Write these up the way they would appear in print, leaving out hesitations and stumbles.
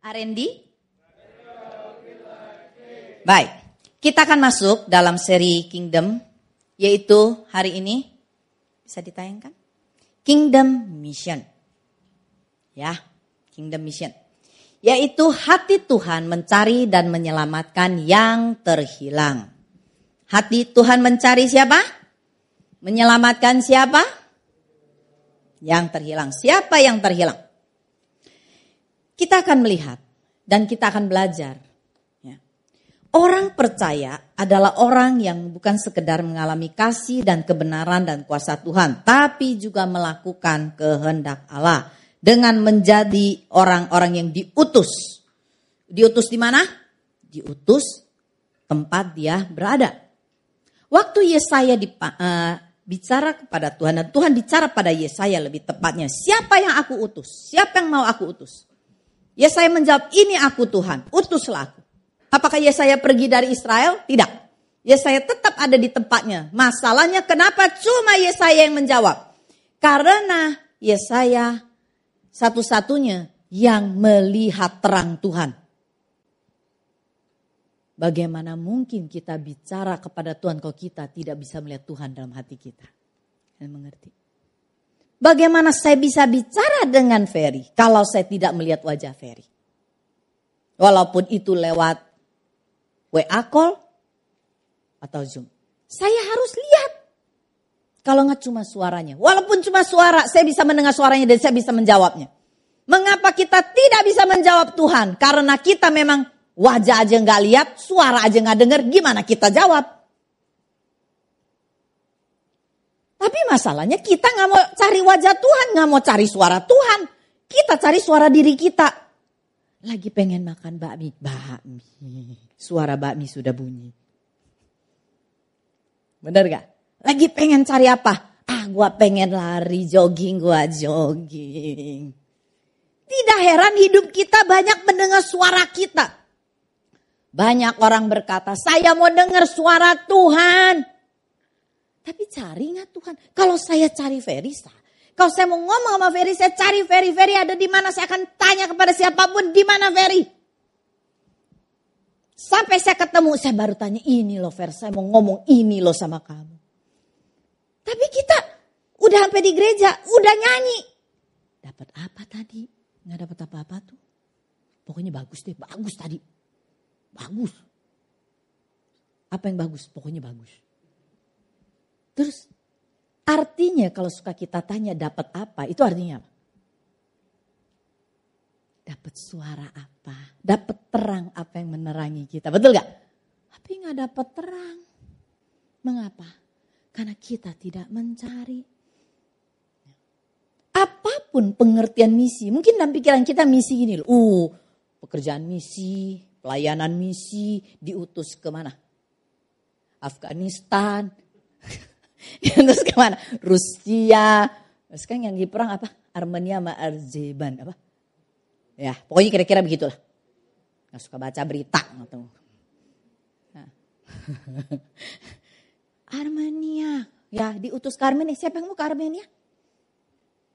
Arendi? Baik, kita akan masuk dalam seri Kingdom, yaitu hari ini bisa ditayangkan Kingdom Mission. Ya, Kingdom Mission, yaitu hati Tuhan mencari dan menyelamatkan yang terhilang. Hati Tuhan mencari siapa? Menyelamatkan siapa? Yang terhilang. Siapa yang terhilang? Kita akan melihat dan kita akan belajar. Orang percaya adalah orang yang bukan sekedar mengalami kasih dan kebenaran dan kuasa Tuhan, tapi juga melakukan kehendak Allah dengan menjadi orang-orang yang diutus. Diutus di mana? Diutus tempat dia berada. Waktu Yesaya bicara kepada Tuhan, dan Tuhan bicara pada Yesaya lebih tepatnya, siapa yang aku utus? Siapa yang mau aku utus? Yesaya menjawab, ini aku Tuhan, utuslah aku. Apakah Yesaya pergi dari Israel? Tidak. Yesaya tetap ada di tempatnya. Masalahnya kenapa cuma Yesaya yang menjawab? Karena Yesaya satu-satunya yang melihat terang Tuhan. Bagaimana mungkin kita bicara kepada Tuhan kalau kita tidak bisa melihat Tuhan dalam hati kita? Dan mengerti. Bagaimana saya bisa bicara dengan Ferry kalau saya tidak melihat wajah Ferry? Walaupun itu lewat WA call atau Zoom. Saya harus lihat. Kalau enggak cuma suaranya. Walaupun cuma suara, saya bisa mendengar suaranya dan saya bisa menjawabnya. Mengapa kita tidak bisa menjawab Tuhan? Karena kita memang wajah aja enggak lihat, suara aja enggak dengar, gimana kita jawab? Tapi masalahnya kita enggak mau cari wajah Tuhan, enggak mau cari suara Tuhan. Kita cari suara diri kita. Lagi pengen makan bakmi, suara bakmi sudah bunyi. Bener gak? Lagi pengen cari apa? Gua pengen lari, jogging. Tidak heran hidup kita banyak mendengar suara kita. Banyak orang berkata, saya mau dengar suara Tuhan. Tapi cari gak Tuhan? Kalau saya cari Ferisa. Kalau saya mau ngomong sama Ferry, saya cari Ferry. Ferry ada di mana? Saya akan tanya kepada siapapun, di mana Ferry? Sampai saya ketemu, saya baru tanya, ini loh Ferry, saya mau ngomong ini loh sama kamu. Tapi kita udah sampai di gereja, udah nyanyi. Dapat apa tadi? Nggak dapat apa-apa tuh. Pokoknya bagus deh, bagus tadi. Bagus. Apa yang bagus? Pokoknya bagus. Terus. Artinya kalau suka kita tanya dapat apa, itu artinya apa? Dapat suara apa? Dapat terang apa yang menerangi kita, betul gak? Tapi gak dapat terang. Mengapa? Karena kita tidak mencari. Apapun pengertian misi, mungkin dalam pikiran kita misi gini loh. Pekerjaan misi, pelayanan misi, diutus kemana? Afghanistan. Terus kemana? Rusia. Sekarang yang di perang apa? Armenia sama Azerbaijan apa? Ya, pokoknya kira-kira begitulah. Nggak suka baca berita. Nah. Armenia. Ya, diutus ke Armenia. Siapa yang mau ke Armenia?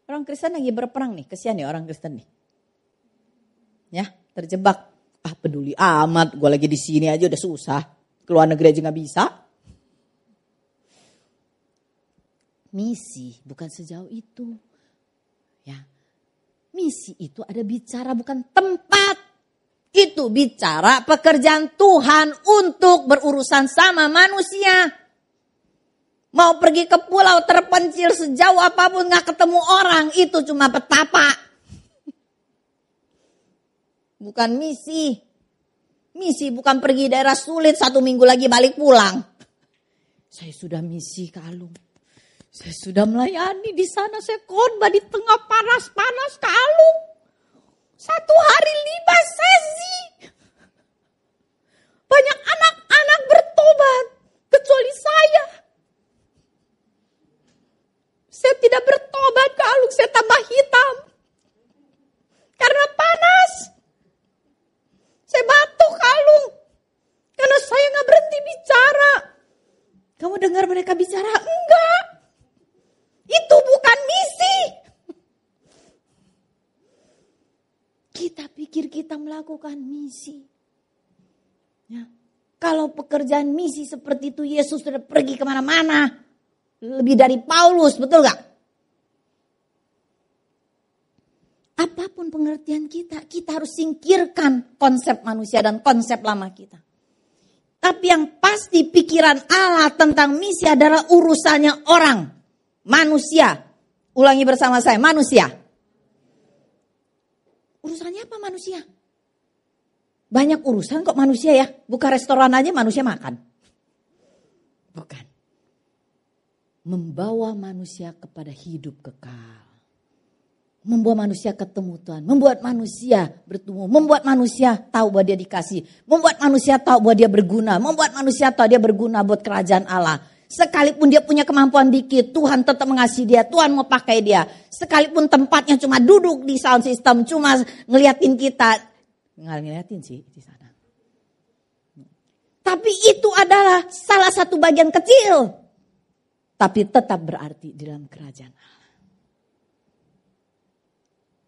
Orang Kristen lagi berperang nih. Kesian ya orang Kristen nih. Ya, terjebak. Peduli amat. Gue lagi di sini aja udah susah. Keluar negeri aja nggak bisa. Misi bukan sejauh itu. Ya. Misi itu ada bicara bukan tempat. Itu bicara pekerjaan Tuhan untuk berurusan sama manusia. Mau pergi ke pulau terpencil sejauh apapun gak ketemu orang. Itu cuma petapa. Bukan misi. Misi bukan pergi daerah sulit 1 minggu lagi balik pulang. Saya sudah misi ke Alung. Saya sudah melayani di sana, saya khotbah di tengah panas-panas ke Alung. 1 hari 5 sesi. Banyak anak-anak bertobat, kecuali saya. Saya tidak bertobat ke Alung, saya tambah hitam. Karena panas. Saya batuk ke Alung. Karena saya gak berhenti bicara. Kamu dengar mereka bicara? Enggak. Itu bukan misi. Kita pikir kita melakukan misi. Ya. Kalau pekerjaan misi seperti itu Yesus sudah pergi kemana-mana. Lebih dari Paulus, betul gak? Apapun pengertian kita, kita harus singkirkan konsep manusia dan konsep lama kita. Tapi yang pasti pikiran Allah tentang misi adalah urusannya orang. Manusia. Ulangi bersama saya, manusia. Urusannya apa manusia? Banyak urusan kok manusia ya. Buka restoran aja manusia makan. Bukan. Membawa manusia kepada hidup kekal. Membuat manusia ketemu Tuhan. Membuat manusia bertemu. Membuat manusia tahu bahwa dia dikasih. Membuat manusia tahu bahwa dia berguna. Membuat manusia tahu dia berguna buat kerajaan Allah. Sekalipun dia punya kemampuan dikit, Tuhan tetap mengasihi dia. Tuhan mau pakai dia. Sekalipun tempatnya cuma duduk di sound system. Cuma ngeliatin kita. Nggak ngeliatin sih di sana. Tapi itu adalah salah satu bagian kecil. Tapi tetap berarti di dalam kerajaan Allah.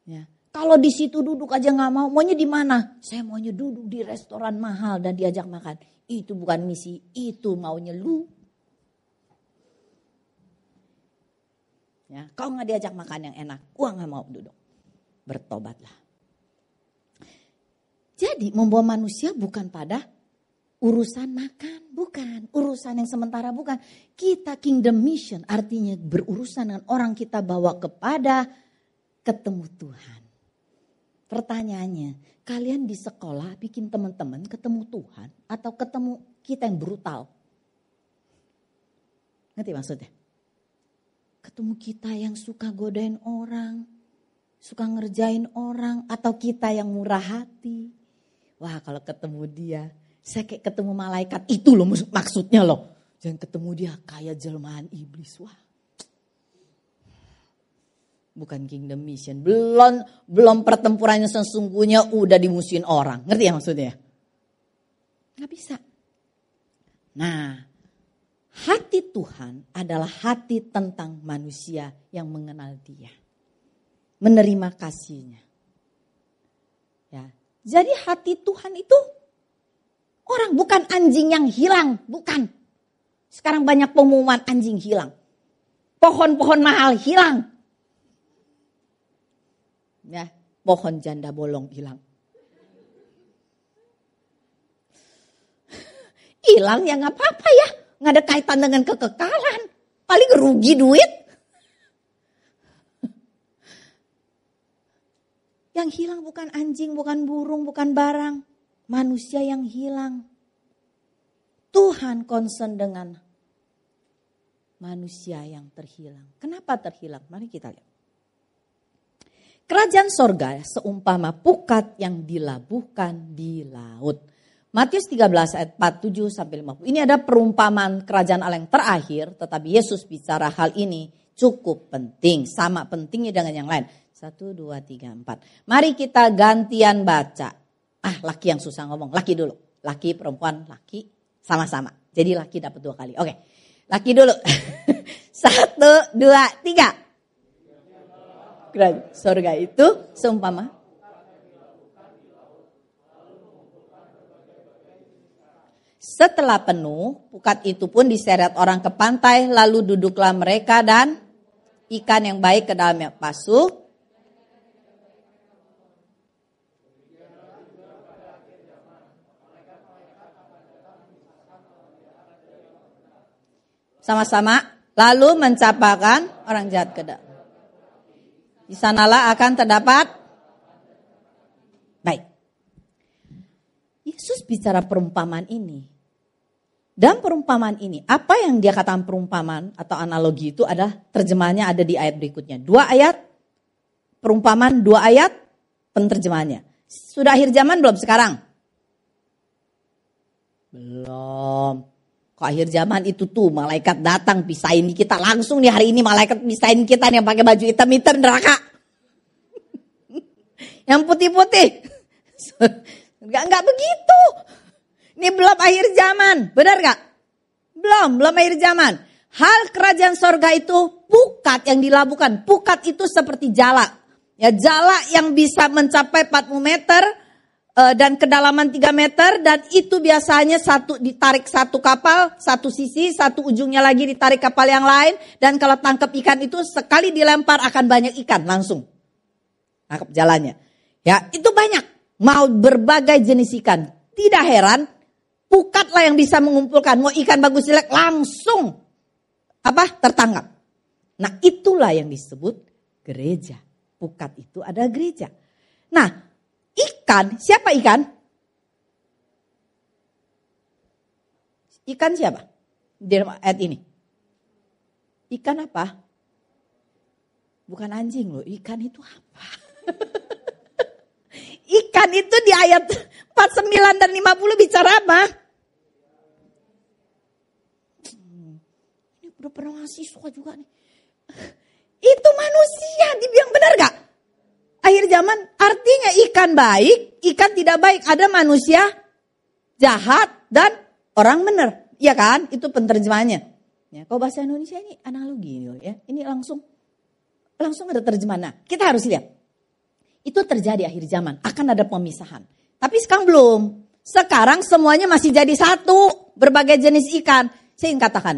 Ya. Kalau di situ duduk aja nggak mau, maunya di mana? Saya maunya duduk di restoran mahal dan diajak makan. Itu bukan misi, itu maunya lu. Ya, kau nggak diajak makan yang enak, gua nggak mau duduk. Bertobatlah. Jadi membawa manusia bukan pada urusan makan, bukan urusan yang sementara, bukan. Kita Kingdom Mission artinya berurusan dengan orang kita bawa kepada ketemu Tuhan. Pertanyaannya, kalian di sekolah bikin teman-teman ketemu Tuhan atau ketemu kita yang brutal? Ngerti maksudnya? Ketemu kita yang suka godain orang, suka ngerjain orang, atau kita yang murah hati? Wah, kalau ketemu dia, saya kayak ketemu malaikat. Itu loh maksudnya loh. Jangan ketemu dia kayak jelmaan iblis. Wah. Bukan Kingdom Mission, belum pertempurannya sesungguhnya udah dimusuhin orang. Ngerti ya maksudnya? Gak bisa. Nah, hati Tuhan adalah hati tentang manusia yang mengenal dia. Menerima kasihnya. Ya. Jadi hati Tuhan itu orang, bukan anjing yang hilang. Bukan. Sekarang banyak pengumuman anjing hilang. Pohon-pohon mahal hilang. Ya, pohon janda bolong hilang. Hilang ya gak apa-apa ya. Gak ada kaitan dengan kekekalan. Paling rugi duit. Yang hilang bukan anjing, bukan burung, bukan barang. Manusia yang hilang. Tuhan concern dengan manusia yang terhilang. Kenapa terhilang? Mari kita lihat. Kerajaan sorga seumpama pukat yang dilabuhkan di laut. Matius 13 ayat 47-50. Ini ada perumpamaan kerajaan Allah yang terakhir. Tetapi Yesus bicara hal ini cukup penting. Sama pentingnya dengan yang lain. 1, 2, 3, 4. Mari kita gantian baca. Laki yang susah ngomong. Laki dulu. Laki, perempuan, laki. Sama-sama. Jadi laki dapat 2 kali. Oke. Laki dulu. 1, 2, 3. Surga itu seumpama. Setelah penuh, pukat itu pun diseret orang ke pantai, lalu duduklah mereka dan ikan yang baik ke dalamnya pasu. Sama-sama, lalu mencapakan orang jahat ke dalam. Di sanalah akan terdapat baik. Yesus bicara perumpamaan ini. Dan perumpamaan ini, apa yang dia katakan perumpamaan atau analogi itu adalah terjemahannya ada di ayat berikutnya. 2 ayat, perumpamaan 2 ayat, penterjemahannya. Sudah akhir zaman belum sekarang? Belum. Kok akhir zaman itu tuh malaikat datang pisahin kita langsung nih hari ini malaikat pisahin kita nih yang pakai baju hitam-hitam neraka. Yang putih-putih. Enggak begitu. Ini belum akhir zaman, benar gak? Belum akhir zaman. Hal kerajaan sorga itu pukat yang dilabuhkan. Pukat itu seperti jala. Ya, jala yang bisa mencapai 40 meter. dan kedalaman 3 meter, dan itu biasanya satu ditarik satu kapal, satu sisi, satu ujungnya lagi ditarik kapal yang lain. Dan kalau tangkap ikan itu sekali dilempar akan banyak ikan langsung. Tangkap jalannya. Ya, itu banyak. Mau berbagai jenis ikan. Tidak heran, pukatlah yang bisa mengumpulkan. Mau ikan bagus jelek langsung tertangkap. Nah, itulah yang disebut gereja. Pukat itu adalah gereja. Nah, ikan, siapa ikan? Ikan siapa? Di ayat ini. Ikan apa? Bukan anjing loh, ikan itu apa? Ikan itu di ayat 49 dan 50 bicara apa? Ini udah pernah mahasiswa juga nih. Itu manusia, dibilang benar gak? Akhir zaman artinya ikan baik, ikan tidak baik. Ada manusia jahat dan orang benar. Iya kan? Itu penerjemahannya. Ya, kalau bahasa Indonesia ini analogi ya. Ini langsung ada terjemahan. Nah, kita harus lihat. Itu terjadi akhir zaman. Akan ada pemisahan. Tapi sekarang belum. Sekarang semuanya masih jadi satu. Berbagai jenis ikan. Saya ingin katakan,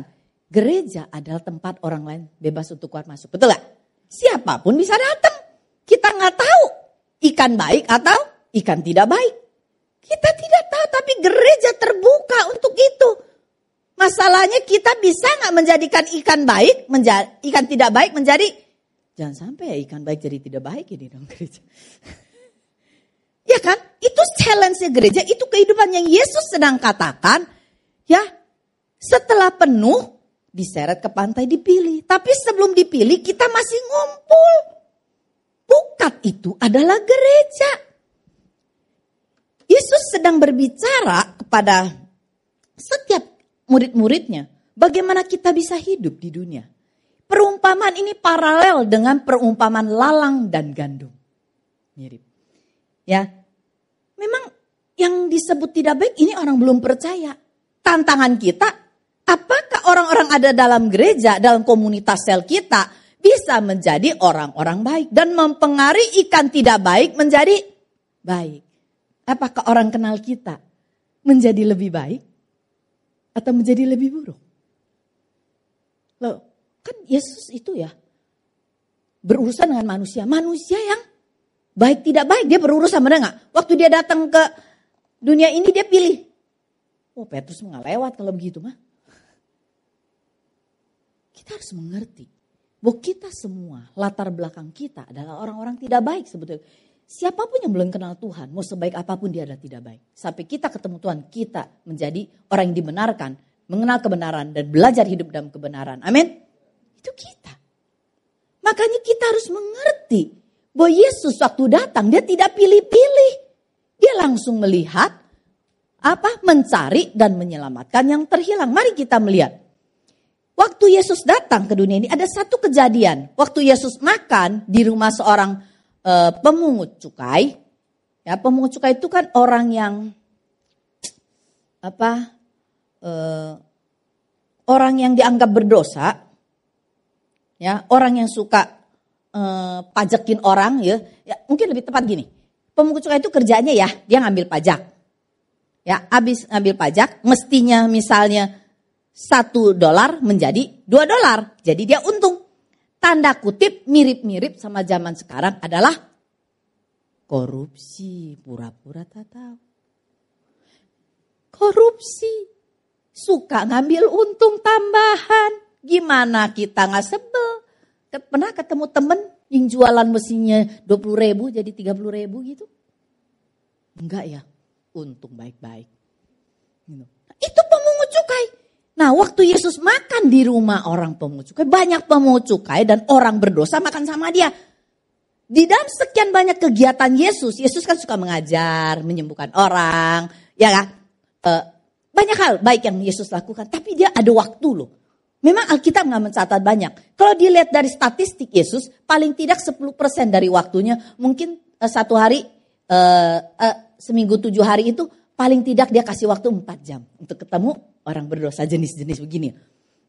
gereja adalah tempat orang lain bebas untuk keluar masuk. Betul gak? Siapapun bisa datang. Kita gak tahu ikan baik atau ikan tidak baik. Kita tidak tahu, tapi gereja terbuka untuk itu. Masalahnya kita bisa gak menjadikan ikan baik, ikan tidak baik menjadi, jangan sampai ya ikan baik jadi tidak baik ini dalam gereja. Ya kan? Itu challenge-nya gereja, itu kehidupan yang Yesus sedang katakan. Ya, setelah penuh, diseret ke pantai dipilih. Tapi sebelum dipilih kita masih ngumpul. Pukat itu adalah gereja. Yesus sedang berbicara kepada setiap murid-muridnya. Bagaimana kita bisa hidup di dunia. Perumpamaan ini paralel dengan perumpamaan lalang dan gandum. Mirip. Ya, memang yang disebut tidak baik ini orang belum percaya. Tantangan kita, apakah orang-orang ada dalam gereja, dalam komunitas sel kita, bisa menjadi orang-orang baik dan mempengaruhi ikan tidak baik menjadi baik. Apakah orang kenal kita menjadi lebih baik atau menjadi lebih buruk? Loh, kan Yesus itu ya berurusan dengan manusia. Manusia yang baik tidak baik dia berurusan, benar gak? Waktu dia datang ke dunia ini dia pilih. Oh, Petrus nggak lewat kalau begitu mah. Kita harus mengerti. Bahwa kita semua, latar belakang kita adalah orang-orang tidak baik sebetulnya. Siapapun yang belum kenal Tuhan, mau sebaik apapun dia adalah tidak baik. Sampai kita ketemu Tuhan, kita menjadi orang yang dibenarkan, mengenal kebenaran dan belajar hidup dalam kebenaran. Amin. Itu kita. Makanya kita harus mengerti bahwa Yesus waktu datang dia tidak pilih-pilih. Dia langsung melihat, mencari dan menyelamatkan yang terhilang. Mari kita melihat. Waktu Yesus datang ke dunia ini ada satu kejadian. Waktu Yesus makan di rumah seorang pemungut cukai. Ya, pemungut cukai itu kan orang yang orang yang dianggap berdosa. Ya, orang yang suka pajakin orang ya. Mungkin lebih tepat gini. Pemungut cukai itu kerjanya ya, dia ngambil pajak. Ya, habis ngambil pajak mestinya misalnya $1 menjadi $2. Jadi dia untung. Tanda kutip mirip-mirip sama zaman sekarang adalah korupsi. Pura-pura tak tahu. Korupsi. Suka ngambil untung tambahan. Gimana kita gak sebel. Pernah ketemu temen yang jualan mesinnya 20 ribu jadi 30 ribu gitu? Enggak ya. Untung baik-baik. Itu pemungut cukai. Nah, waktu Yesus makan di rumah orang pemungut cukai, banyak pemungut cukai dan orang berdosa makan sama dia. Di dalam sekian banyak kegiatan Yesus kan suka mengajar, menyembuhkan orang, ya kan? Banyak hal baik yang Yesus lakukan, tapi dia ada waktu loh. Memang Alkitab nggak mencatat banyak. Kalau dilihat dari statistik Yesus, paling tidak 10% dari waktunya, mungkin satu hari, seminggu 7 hari itu, paling tidak dia kasih waktu 4 jam untuk ketemu orang berdosa jenis-jenis begini.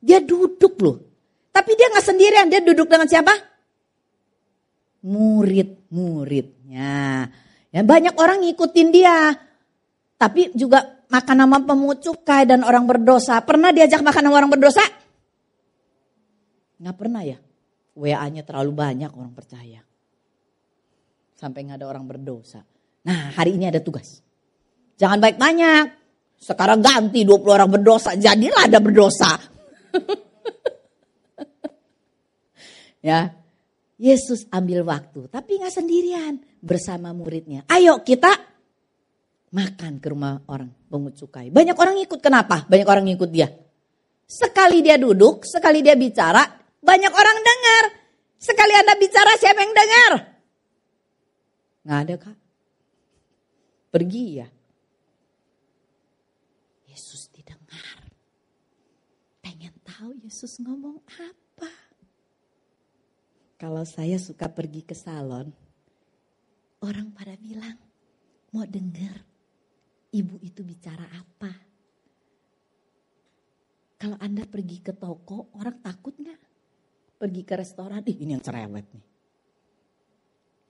Dia duduk loh. Tapi dia gak sendirian. Dia duduk dengan siapa? Murid-muridnya. Ya, banyak orang ngikutin dia. Tapi juga makan sama pemungut cukai dan orang berdosa. Pernah diajak makan sama orang berdosa? Nggak pernah ya. WA-nya terlalu banyak orang percaya. Sampai nggak ada orang berdosa. Nah, hari ini ada tugas. Jangan banyak-banyak. Sekarang ganti 20 orang berdosa. Jadilah ada berdosa. Ya, Yesus ambil waktu. Tapi gak sendirian. Bersama muridnya. Ayo kita makan ke rumah orang pungut cukai. Banyak orang ngikut. Kenapa? Banyak orang ngikut dia. Sekali dia duduk, sekali dia bicara, banyak orang dengar. Sekali Anda bicara, siapa yang dengar? Gak ada, Kak. Pergi ya. Yesus didengar. Pengen tahu Yesus ngomong apa. Kalau saya suka pergi ke salon, orang pada bilang, mau dengar ibu itu bicara apa. Kalau Anda pergi ke toko, orang takut gak? Pergi ke restoran, ini yang cerewet nih.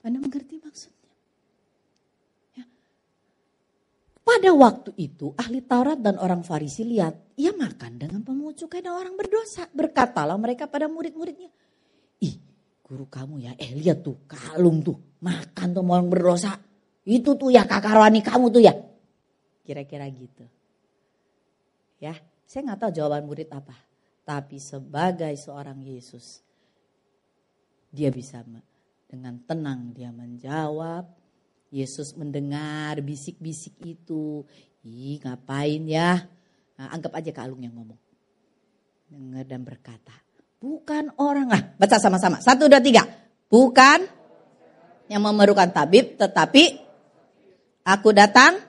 Anda mengerti maksudnya? Pada waktu itu ahli Taurat dan orang Farisi lihat ia makan dengan pemungut cukai dan orang berdosa. Berkatalah mereka pada murid-muridnya, ih guru kamu ya, lihat tuh kalung tuh makan tuh orang berdosa. Itu tuh ya kakak rohani kamu tuh ya. Kira-kira gitu. Ya, saya gak tahu jawaban murid apa. Tapi sebagai seorang Yesus, dia bisa dengan tenang dia menjawab. Yesus mendengar bisik-bisik itu. Ih ngapain ya. Nah, anggap aja Kak Alung yang ngomong. Dengar dan berkata. Bukan orang. Nah, baca sama-sama. 1, 2, 3. Bukan yang memerlukan tabib. Tetapi aku datang.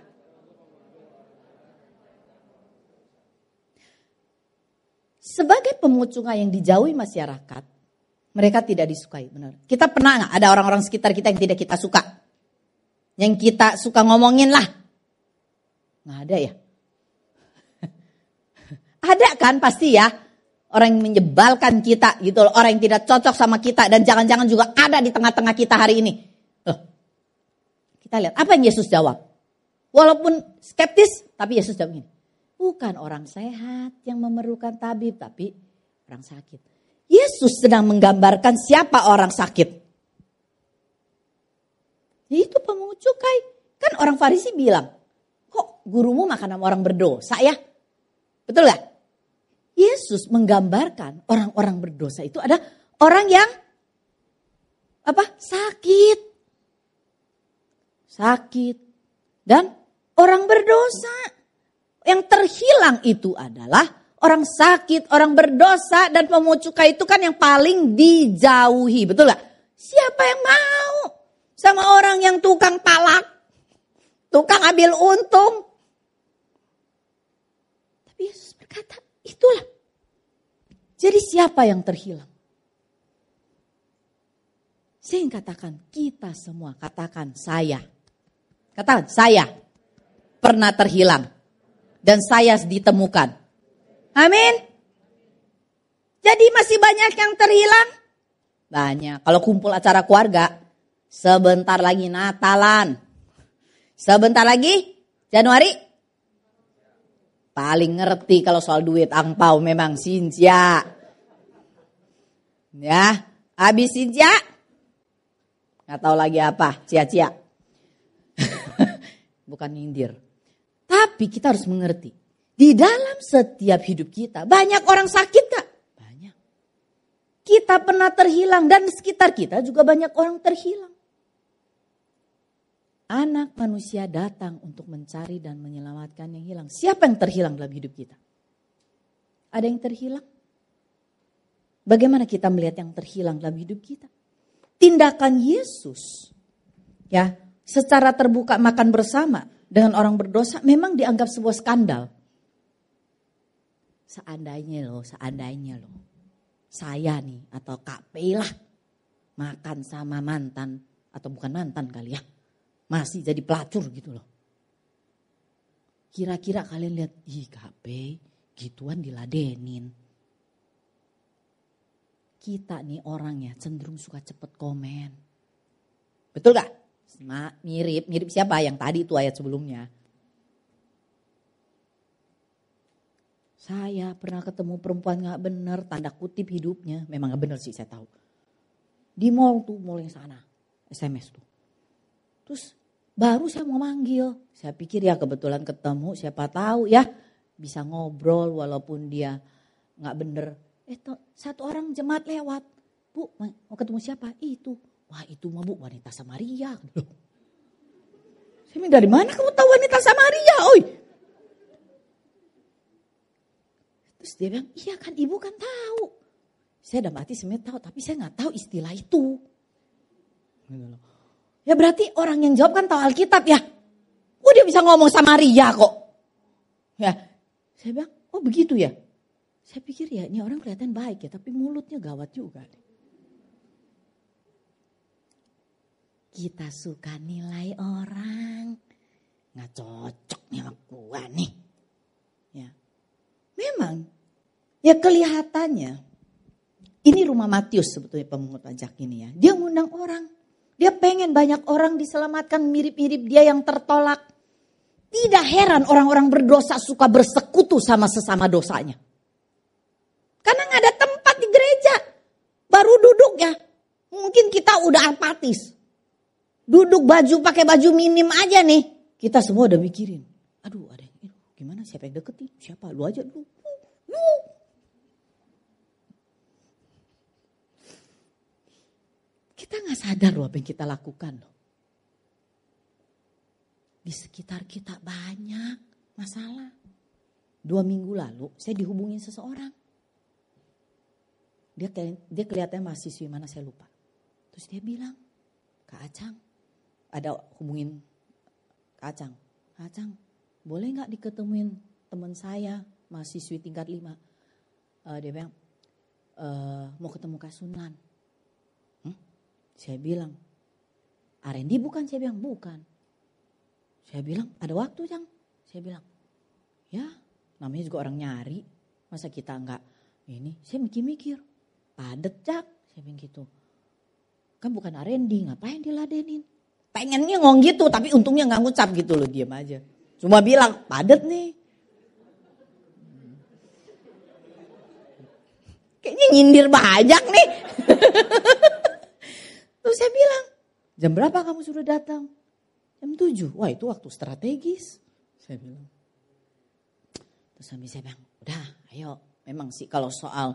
Sebagai pemungut cukai yang dijauhi masyarakat. Mereka tidak disukai. Benar. Kita pernah gak ada orang-orang sekitar kita yang tidak kita suka? Yang kita suka ngomongin lah. Nggak ada ya? Ada kan pasti ya. Orang yang menyebalkan kita gitu loh. Orang yang tidak cocok sama kita. Dan jangan-jangan juga ada di tengah-tengah kita hari ini. Loh. Kita lihat apa yang Yesus jawab. Walaupun skeptis tapi Yesus jawab gini. Bukan orang sehat yang memerlukan tabib. Tapi orang sakit. Yesus sedang menggambarkan siapa orang sakit. Itu pemungut cukai. Kan orang Farisi bilang, kok gurumu makan sama orang berdosa ya? Betul gak? Yesus menggambarkan orang-orang berdosa itu ada orang yang apa? Sakit. Sakit. Dan orang berdosa. Yang terhilang itu adalah orang sakit, orang berdosa, dan pemungut cukai itu kan yang paling dijauhi. Betul gak? Siapa yang mau? Sama orang yang tukang palak, tukang ambil untung. Tapi Yesus berkata, itulah. Jadi siapa yang terhilang? Saya yang katakan, kita semua. Katakan, saya. Katakan, saya pernah terhilang. Dan saya ditemukan. Amin. Jadi masih banyak yang terhilang? Banyak. Kalau kumpul acara keluarga, sebentar lagi Natalan. Sebentar lagi Januari. Paling ngerti kalau soal duit angpau memang Sinja. Ya, habis Sinja. Enggak tahu lagi apa, cia-cia. Bukan nyindir. Tapi kita harus mengerti. Di dalam setiap hidup kita banyak orang sakit Kak. Banyak. Kita pernah terhilang dan di sekitar kita juga banyak orang terhilang. Anak manusia datang untuk mencari dan menyelamatkan yang hilang. Siapa yang terhilang dalam hidup kita? Ada yang terhilang? Bagaimana kita melihat yang terhilang dalam hidup kita? Tindakan Yesus, ya, secara terbuka makan bersama dengan orang berdosa memang dianggap sebuah skandal. Seandainya loh, saya nih atau Kak Pei lah makan sama mantan atau bukan mantan kali ya. Masih jadi pelacur gitu loh. Kira-kira kalian lihat, ih KP gituan diladenin. Kita nih orangnya cenderung suka cepet komen. Betul gak? Sama, mirip. Mirip siapa? Yang tadi itu ayat sebelumnya. Saya pernah ketemu perempuan gak bener, tanda kutip hidupnya. Memang gak bener sih, saya tahu. Di mall tuh, mall yang sana. SMS tuh. Terus baru saya mau manggil. Saya pikir ya kebetulan ketemu, siapa tahu ya. Bisa ngobrol walaupun dia gak bener. Satu orang jemaat lewat. Bu, mau ketemu siapa? Itu. Wah itu mah bu, wanita Samaria. Saya dari mana kamu tahu wanita Samaria? Oi. Terus dia bilang, iya kan ibu kan tahu. Saya dalam hati sebenarnya tahu, tapi saya gak tahu istilah itu. Ya berarti orang yang jawab kan tahu Alkitab ya. Oh dia bisa ngomong Samaria kok. Ya, saya bilang, oh begitu ya. Saya pikir ya ini orang kelihatan baik ya, tapi mulutnya gawat juga. Kita suka nilai orang. Gak cocok nih sama gua nih. Ya. Memang, ya kelihatannya, ini rumah Matius sebetulnya pemungut pajak ini ya. Dia ngundang orang, dia pengen banyak orang diselamatkan mirip-mirip dia yang tertolak. Tidak heran orang-orang berdosa suka bersekutu sama sesama dosanya. Karena gak ada tempat di gereja, baru duduk ya. Mungkin kita udah apatis, duduk baju pakai baju minim aja nih. Kita semua udah mikirin, aduh ada yang ini. Gimana siapa yang deketin? Siapa? Lu aja lu. Lu. Kita gak sadar loh apa yang kita lakukan loh. Di sekitar kita banyak masalah. 2 minggu lalu saya dihubungin seseorang. Dia kelihatannya mahasiswi mana saya lupa. Terus dia bilang, Kak Acang, ada hubungin Kak Acang. Kak Acang, boleh gak diketemuin teman saya, mahasiswi tingkat 5. Dia bilang, mau ketemu Kak Sunan. Saya bilang, Arendi bukan? Saya bilang, bukan. Saya bilang, ada waktu Cang? Saya bilang, ya namanya juga orang nyari. Masa kita enggak ini? Saya mikir-mikir, padet Cang. Saya bilang gitu. Kan bukan Arendi, ngapain diladenin? Pengennya ngomong gitu, tapi untungnya gak ngucap gitu loh, diam aja. Cuma bilang, padet nih. Kayaknya nyindir banyak nih. Terus saya bilang, jam berapa kamu suruh datang? Jam 7, wah itu waktu strategis. Saya bilang. Terus sambil saya bilang, udah ayo. Memang sih kalau soal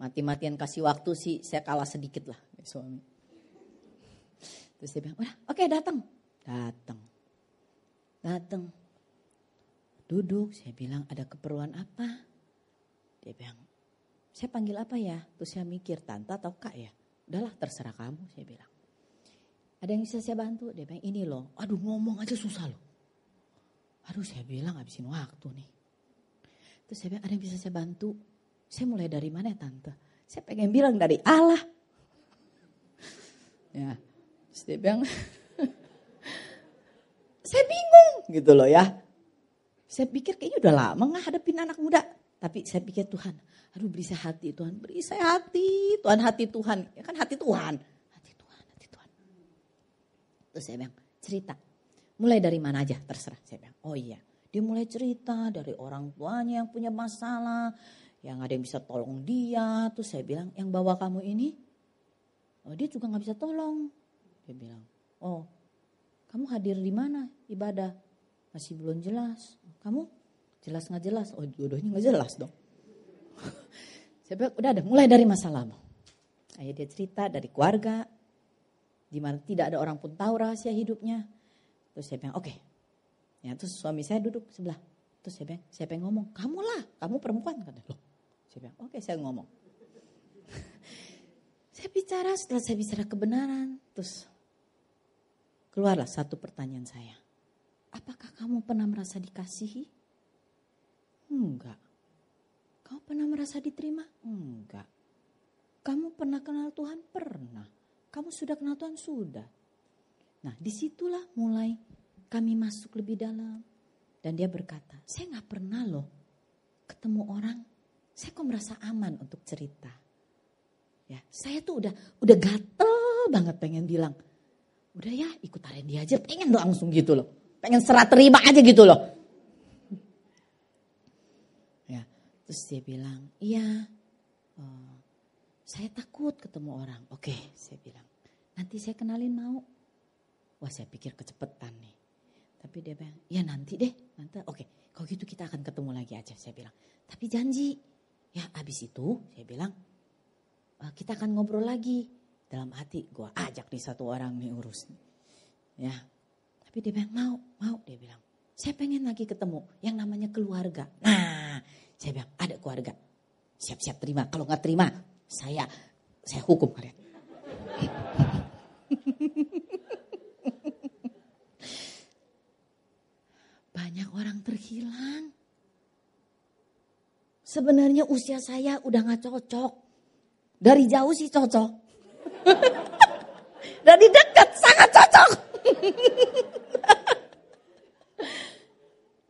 mati-matian kasih waktu sih, saya kalah sedikit lah suami. Terus dia bilang, udah oke datang. Datang. Duduk, saya bilang ada keperluan apa? Dia bilang, saya panggil apa ya? Terus saya mikir, tante atau kak ya? Udahlah terserah kamu, saya bilang. Ada yang bisa saya bantu? Dia bilang ini loh. Aduh ngomong aja susah loh. Aduh saya bilang habisin waktu nih. Terus saya bilang ada yang bisa saya bantu? Saya mulai dari mana ya tante? Saya pengen bilang dari Allah. Ya, terus dia bilang, saya bingung gitu loh ya. Saya pikir kayaknya udah lama ngadepin anak muda. Tapi saya pikir Tuhan, aduh beri saya hati Tuhan, beri saya hati Tuhan, hati Tuhan. Ya kan hati Tuhan, hati Tuhan, hati Tuhan. Terus saya bilang, cerita. Mulai dari mana aja, terserah. Saya bilang, oh iya. Dia mulai cerita dari orang tuanya yang punya masalah, yang ada yang bisa tolong dia. Terus saya bilang, yang bawa kamu ini, oh, dia juga gak bisa tolong. Dia bilang, oh kamu hadir di mana ibadah? Masih belum jelas. Kamu jelas gak jelas? Oh dua-duanya gak jelas dong. Saya bilang, udah ada mulai dari masalahmu. Akhirnya dia cerita dari keluarga. Dimana tidak ada orang pun tahu rahasia hidupnya. Terus saya bilang, oke. Ya, terus suami saya duduk sebelah. Terus saya bilang, siapa yang ngomong? Kamu lah, kamu perempuan. Kata, loh. Saya bilang, oke saya ngomong. Saya bicara, setelah saya bicara kebenaran, terus keluarlah satu pertanyaan saya. Apakah kamu pernah merasa dikasihi? Enggak. Kamu pernah merasa diterima? Enggak. Kamu pernah kenal Tuhan? Pernah. Kamu sudah kenal Tuhan? Sudah. Nah disitulah mulai kami masuk lebih dalam. Dan dia berkata, saya gak pernah loh ketemu orang, saya kok merasa aman untuk cerita. Ya, saya tuh udah gatel banget pengen bilang, Udah ya ikut Arendi aja, pengen langsung gitu loh. Pengen serah terima aja gitu loh. Ya, terus dia bilang, iya saya takut ketemu orang. Oke, saya bilang, nanti saya kenalin mau. Wah saya pikir kecepetan nih. Tapi dia bilang, ya nanti deh. Nanti. Oke, kalau gitu kita akan ketemu lagi aja, saya bilang. Tapi janji, ya abis itu saya bilang, kita akan ngobrol lagi. Dalam hati gue ajak nih satu orang nih urus. Ya. Tapi dia bilang, mau. Dia bilang, saya pengen lagi ketemu yang namanya keluarga. Nah, saya bilang, ada keluarga. Siap-siap terima. Kalau gak terima, saya hukum kalian. Banyak orang terhilang. Sebenarnya usia saya udah gak cocok. Dari jauh sih cocok. Dari dekat sangat cocok.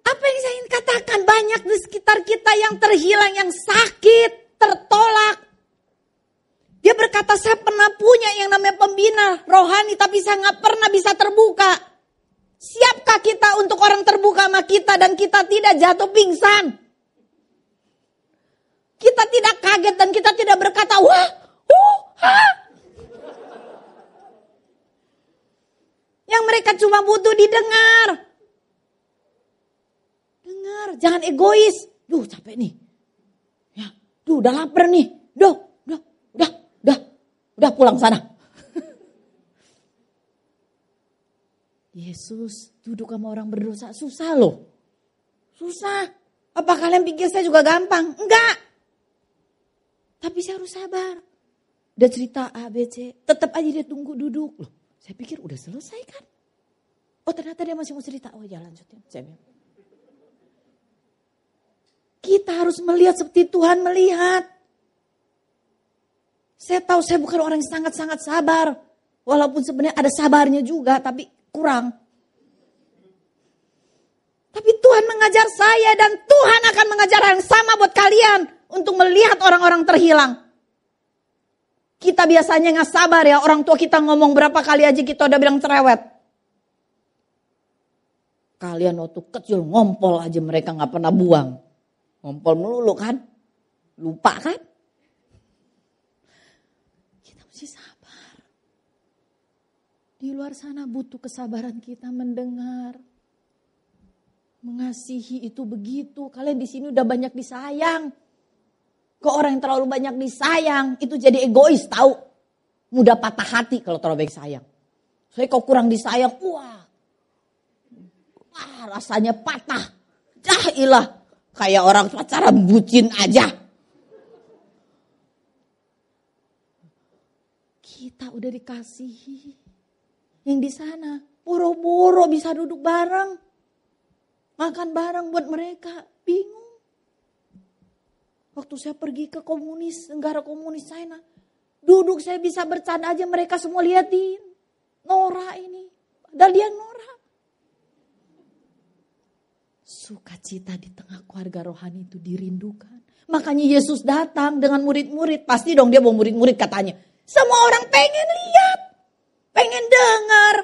Apa yang saya ingin katakan, banyak di sekitar kita yang terhilang, yang sakit, tertolak. Dia berkata, saya pernah punya yang namanya pembina rohani, tapi saya gak pernah bisa terbuka. Siapkah kita untuk orang terbuka sama kita dan kita tidak jatuh pingsan? Kita tidak kaget dan kita tidak berkata, wah, ha. Yang mereka cuma butuh didengar. Dengar, jangan egois. Duh capek nih. Ya, duh udah lapar nih. Udah pulang sana. Yesus duduk sama orang berdosa, susah loh. Susah. Apa kalian pikir saya juga gampang? Enggak. Tapi saya harus sabar. Udah cerita A, B, C. Tetap aja dia tunggu duduk. Loh, saya pikir udah selesai kan. Oh ternyata dia masih mau cerita. Oh ya lanjutin. Kita harus melihat seperti Tuhan melihat. Saya tahu saya bukan orang yang sangat-sangat sabar. Walaupun sebenarnya ada sabarnya juga. Tapi kurang. Tapi Tuhan mengajar saya. Dan Tuhan akan mengajar yang sama buat kalian. Untuk melihat orang-orang terhilang. Kita biasanya gak sabar ya. Orang tua kita ngomong berapa kali aja kita udah bilang cerewet. Kalian waktu kecil ngompol aja mereka gak pernah buang. Ngompol melulu kan. Lupa kan. Kita mesti sabar. Di luar sana butuh kesabaran kita mendengar. Mengasihi itu begitu. Kalian di sini udah banyak disayang. Kok orang yang terlalu banyak disayang itu jadi egois tahu, mudah patah hati kalau terlalu banyak sayang. Soalnya kalau kurang disayang, wah rasanya patah, jahilah kayak orang pacaran bucin aja. Kita udah dikasihi, yang di sana buru-buru bisa duduk bareng, makan bareng buat mereka bingung. Waktu saya pergi ke komunis, negara komunis China, duduk saya bisa bercanda aja mereka semua liatin. Nora ini, padahal dia Nora. Sukacita di tengah keluarga rohani itu dirindukan. Makanya Yesus datang dengan murid-murid, pasti dong dia bawa murid-murid katanya. Semua orang pengen lihat, pengen dengar.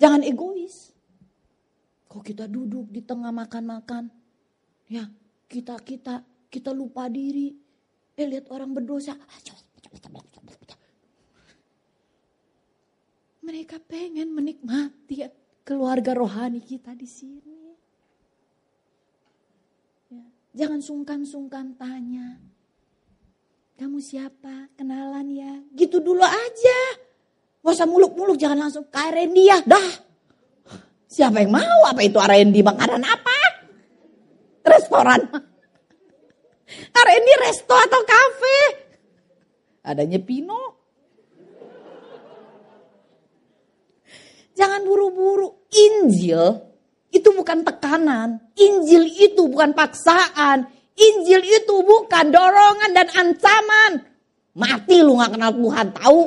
Jangan egois. Kok kita duduk di tengah makan-makan, ya kita lupa diri. Lihat orang berdosa. Mereka pengen menikmati keluarga rohani kita di sini. Ya. Jangan sungkan-sungkan tanya. Kamu siapa? Kenalan ya. Gitu dulu aja. Gak usah muluk-muluk. Jangan langsung ke Arendi ya. Dah. Siapa yang mau? Apa itu Arendi? Makanan apa? Restoran. Karena ini resto atau kafe. Adanya Pino. Jangan buru-buru. Injil itu bukan tekanan. Injil itu bukan paksaan. Injil itu bukan dorongan dan ancaman. Mati lu gak kenal Tuhan, tahu?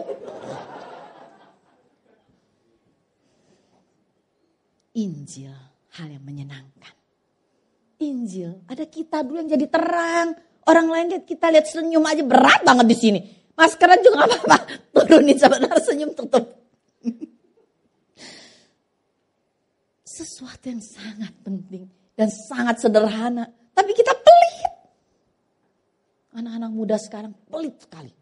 Injil hal yang menyenangkan. Injil, ada kita dulu yang jadi terang. Orang lain lihat kita lihat senyum aja berat banget di sini. Maskeran juga gak apa-apa. Turunin sebentar senyum tutup. sesuatu yang sangat penting dan sangat sederhana. Tapi kita pelit. Anak-anak muda sekarang pelit sekali.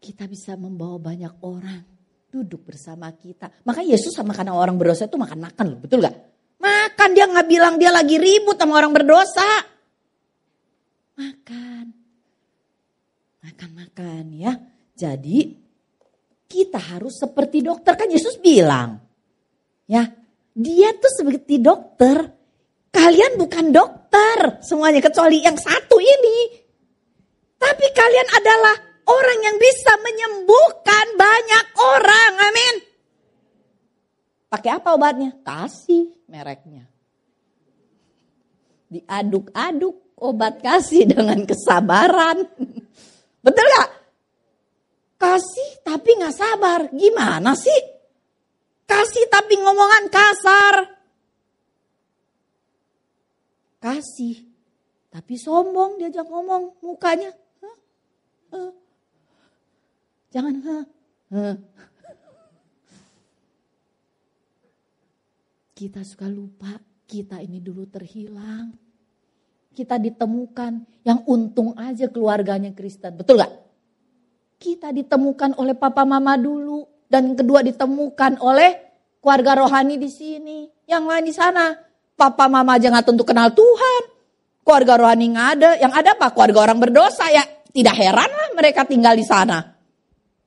Kita bisa membawa banyak orang duduk bersama kita. Makanya Yesus sama karena orang berdosa itu makan-makan loh, betul gak? Makan, dia gak bilang dia lagi ribut sama orang berdosa. Makan ya. Jadi kita harus seperti dokter, kan Yesus bilang. Ya, dia tuh seperti dokter. Kalian bukan dokter semuanya kecuali yang satu ini. Tapi kalian adalah orang yang bisa menyembuhkan banyak orang. Amin. Pakai apa obatnya? Kasih mereknya. Diaduk-aduk obat kasih dengan kesabaran. Betul gak? Kasih tapi gak sabar. Gimana sih? Kasih tapi ngomongan kasar. Kasih tapi sombong diajak ngomong mukanya. Jangan. Kita suka lupa kita ini dulu terhilang. Kita ditemukan, yang untung aja keluarganya Kristen, betul gak? Kita ditemukan oleh papa mama dulu, dan yang kedua ditemukan oleh keluarga rohani di sini, yang lain di sana. Papa mama aja gak tentu kenal Tuhan, keluarga rohani gak ada, yang ada apa? Keluarga orang berdosa, ya tidak heran lah mereka tinggal di sana.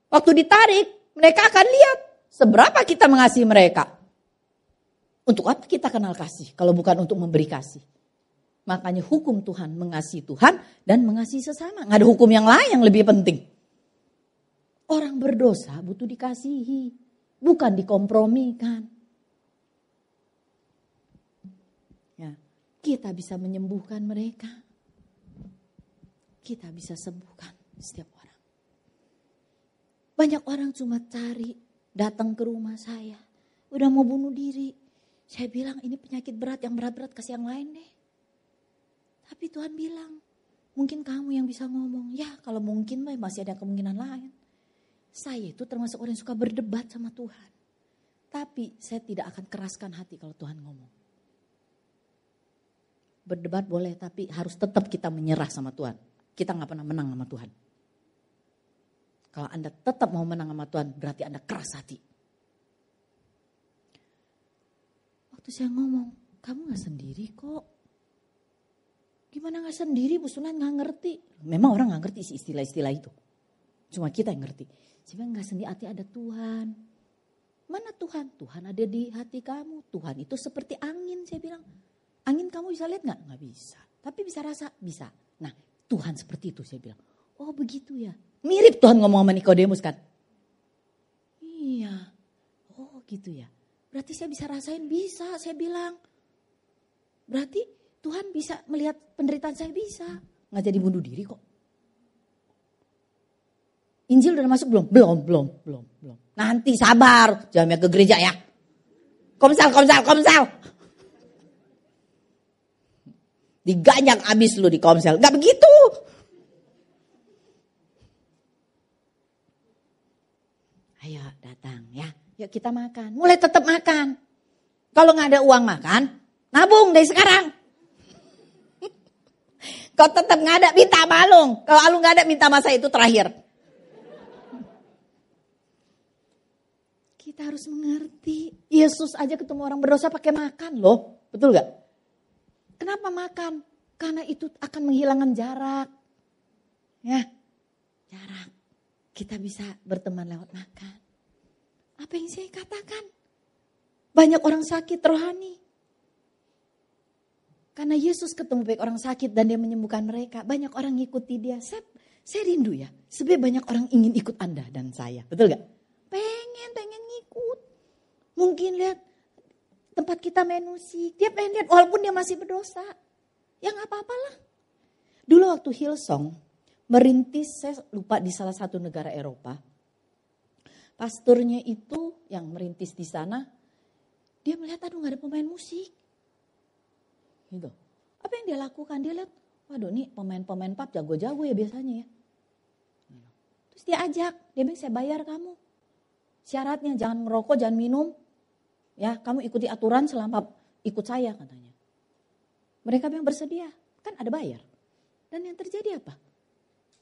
Waktu ditarik, mereka akan lihat seberapa kita mengasihi mereka. Untuk apa kita kenal kasih, kalau bukan untuk memberi kasih? Makanya hukum Tuhan mengasihi Tuhan dan mengasihi sesama. Gak ada hukum yang lain yang lebih penting. Orang berdosa butuh dikasihi, bukan dikompromikan. Ya, kita bisa menyembuhkan mereka. Kita bisa sembuhkan setiap orang. Banyak orang cuma cari, datang ke rumah saya. Udah mau bunuh diri. Saya bilang ini penyakit berat, yang berat-berat kasih yang lain deh. Tapi Tuhan bilang, mungkin kamu yang bisa ngomong. Ya kalau mungkin masih ada kemungkinan lain. Saya itu termasuk orang yang suka berdebat sama Tuhan. Tapi saya tidak akan keraskan hati kalau Tuhan ngomong. Berdebat boleh, tapi harus tetap kita menyerah sama Tuhan. Kita gak pernah menang sama Tuhan. Kalau Anda tetap mau menang sama Tuhan, berarti Anda keras hati. Waktu saya ngomong, kamu gak sendiri kok. Gimana gak sendiri, Bu Sunan gak ngerti. Memang orang gak ngerti isi istilah-istilah itu. Cuma kita yang ngerti. Cuma gak sendiri, hati ada Tuhan. Mana Tuhan? Tuhan ada di hati kamu. Tuhan itu seperti angin, saya bilang. Angin kamu bisa lihat gak? Gak bisa. Tapi bisa rasa? Bisa. Nah, Tuhan seperti itu, saya bilang. Oh begitu ya. Mirip Tuhan ngomong sama Nikodemus kan? Iya. Oh gitu ya. Berarti saya bisa rasain? Bisa, saya bilang. Berarti Tuhan bisa melihat penderitaan saya, bisa. Gak jadi bunuh diri kok. Injil udah masuk belum? Belum. Nanti sabar, jamnya ke gereja ya. Komsel. Diganyang abis lu di komsel. Gak begitu. Ayo datang ya. Yuk kita makan. Mulai tetap makan. Kalau gak ada uang makan, nabung dari sekarang. Kau tetap gak ada, minta sama Alung. Kalau Alung gak ada, minta sama saya, itu terakhir. Kita harus mengerti. Yesus aja ketemu orang berdosa pakai makan loh. Betul gak? Kenapa makan? Karena itu akan menghilangkan jarak. Ya, jarak. Kita bisa berteman lewat makan. Apa yang saya katakan? Banyak orang sakit rohani. Karena Yesus ketemu baik orang sakit dan dia menyembuhkan mereka. Banyak orang ngikuti dia. Saya rindu ya. Sebenarnya banyak orang ingin ikut Anda dan saya. Betul gak? Pengen ngikut. Mungkin lihat tempat kita main musik. Dia pengen lihat walaupun dia masih berdosa. Ya gak apa-apalah. Dulu waktu Hillsong merintis, saya lupa di salah satu negara Eropa. Pasturnya itu yang merintis di sana. Dia melihat aduh gak ada pemain musik. Gitu. Apa yang dia lakukan? Dia lihat, waduh nih pemain-pemain pub jago-jago ya biasanya ya. Terus dia ajak, dia bilang saya bayar kamu. syaratnya jangan merokok, jangan minum. Ya, kamu ikuti aturan selama ikut saya katanya. Mereka memang bersedia, kan ada bayar. Dan yang terjadi apa?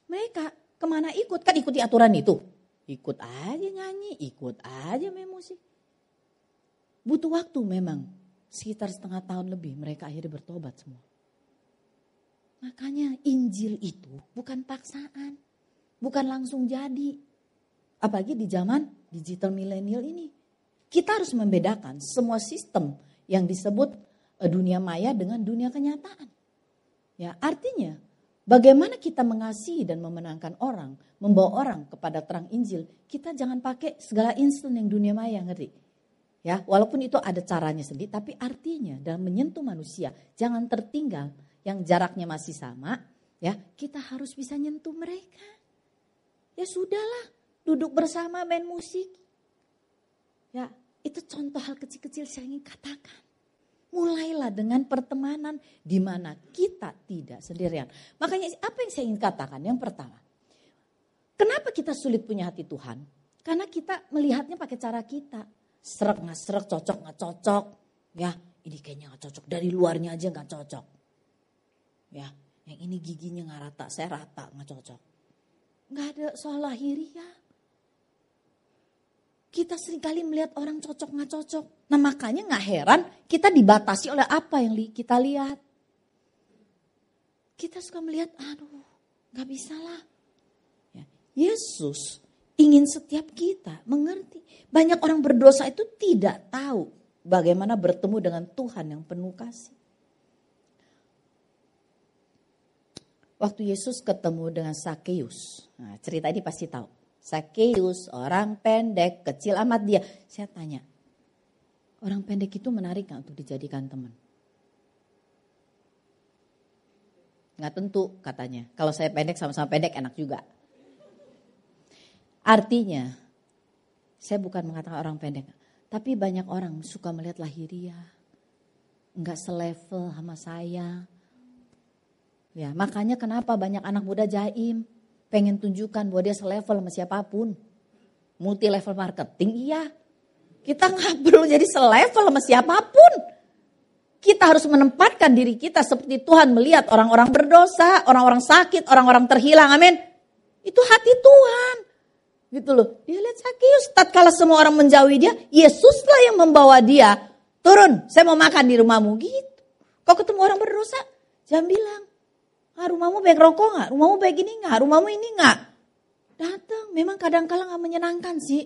Mereka kemana ikut, kan ikuti aturan itu. Ikut aja nyanyi, ikut aja main musik. Butuh waktu memang, sekitar setengah tahun lebih mereka akhirnya bertobat semua. Makanya Injil itu bukan paksaan, bukan langsung jadi. Apalagi di zaman digital milenial ini. Kita harus membedakan semua sistem yang disebut dunia maya dengan dunia kenyataan. Ya, artinya bagaimana kita mengasihi dan memenangkan orang, membawa orang kepada terang Injil. Kita jangan pakai segala instan yang dunia maya, ngerti? Ya, walaupun itu ada caranya sendiri, tapi artinya dalam menyentuh manusia, jangan tertinggal yang jaraknya masih sama, ya, kita harus bisa nyentuh mereka. Ya sudahlah, duduk bersama main musik. Ya, itu contoh hal kecil-kecil saya ingin katakan. Mulailah dengan pertemanan di mana kita tidak sendirian. Makanya apa yang saya ingin katakan? Yang pertama, kenapa kita sulit punya hati Tuhan? Karena kita melihatnya pakai cara kita. Serak nggak serak, cocok nggak cocok, ya ini kayaknya nggak cocok, dari luarnya aja nggak cocok, ya yang ini giginya nggak rata, saya rata nggak cocok, nggak ada soal lahiriah. Kita seringkali melihat orang cocok nggak cocok, nah makanya nggak heran kita dibatasi oleh apa yang kita lihat. Kita suka melihat, aduh nggak bisa lah, ya, Yesus ingin setiap kita mengerti. Banyak orang berdosa itu tidak tahu bagaimana bertemu dengan Tuhan yang penuh kasih. Waktu Yesus ketemu dengan Zakheus. Nah, cerita ini pasti tahu. Zakheus orang pendek, kecil amat dia. Saya tanya, orang pendek itu menarik gak untuk dijadikan teman? Gak tentu katanya. Kalau saya pendek sama-sama pendek enak juga. Artinya, saya bukan mengatakan orang pendek, tapi banyak orang suka melihat lahiriah, nggak selevel sama saya. Ya, makanya kenapa banyak anak muda jaim, pengen tunjukkan bahwa dia selevel sama siapapun. Multi level marketing, iya. Kita nggak perlu jadi selevel sama siapapun. Kita harus menempatkan diri kita seperti Tuhan melihat orang-orang berdosa, orang-orang sakit, orang-orang terhilang, amin. Itu hati Tuhan. Gitu loh, dia lihat Zakheus, tatkala semua orang menjauhi dia, Yesuslah yang membawa dia. Turun, saya mau makan di rumahmu gitu. Kau ketemu orang berdosa, jangan bilang, ah, rumahmu baik rokok gak? Rumahmu baik ini gak? Rumahmu ini gak? Datang, memang kadang-kadang gak menyenangkan sih.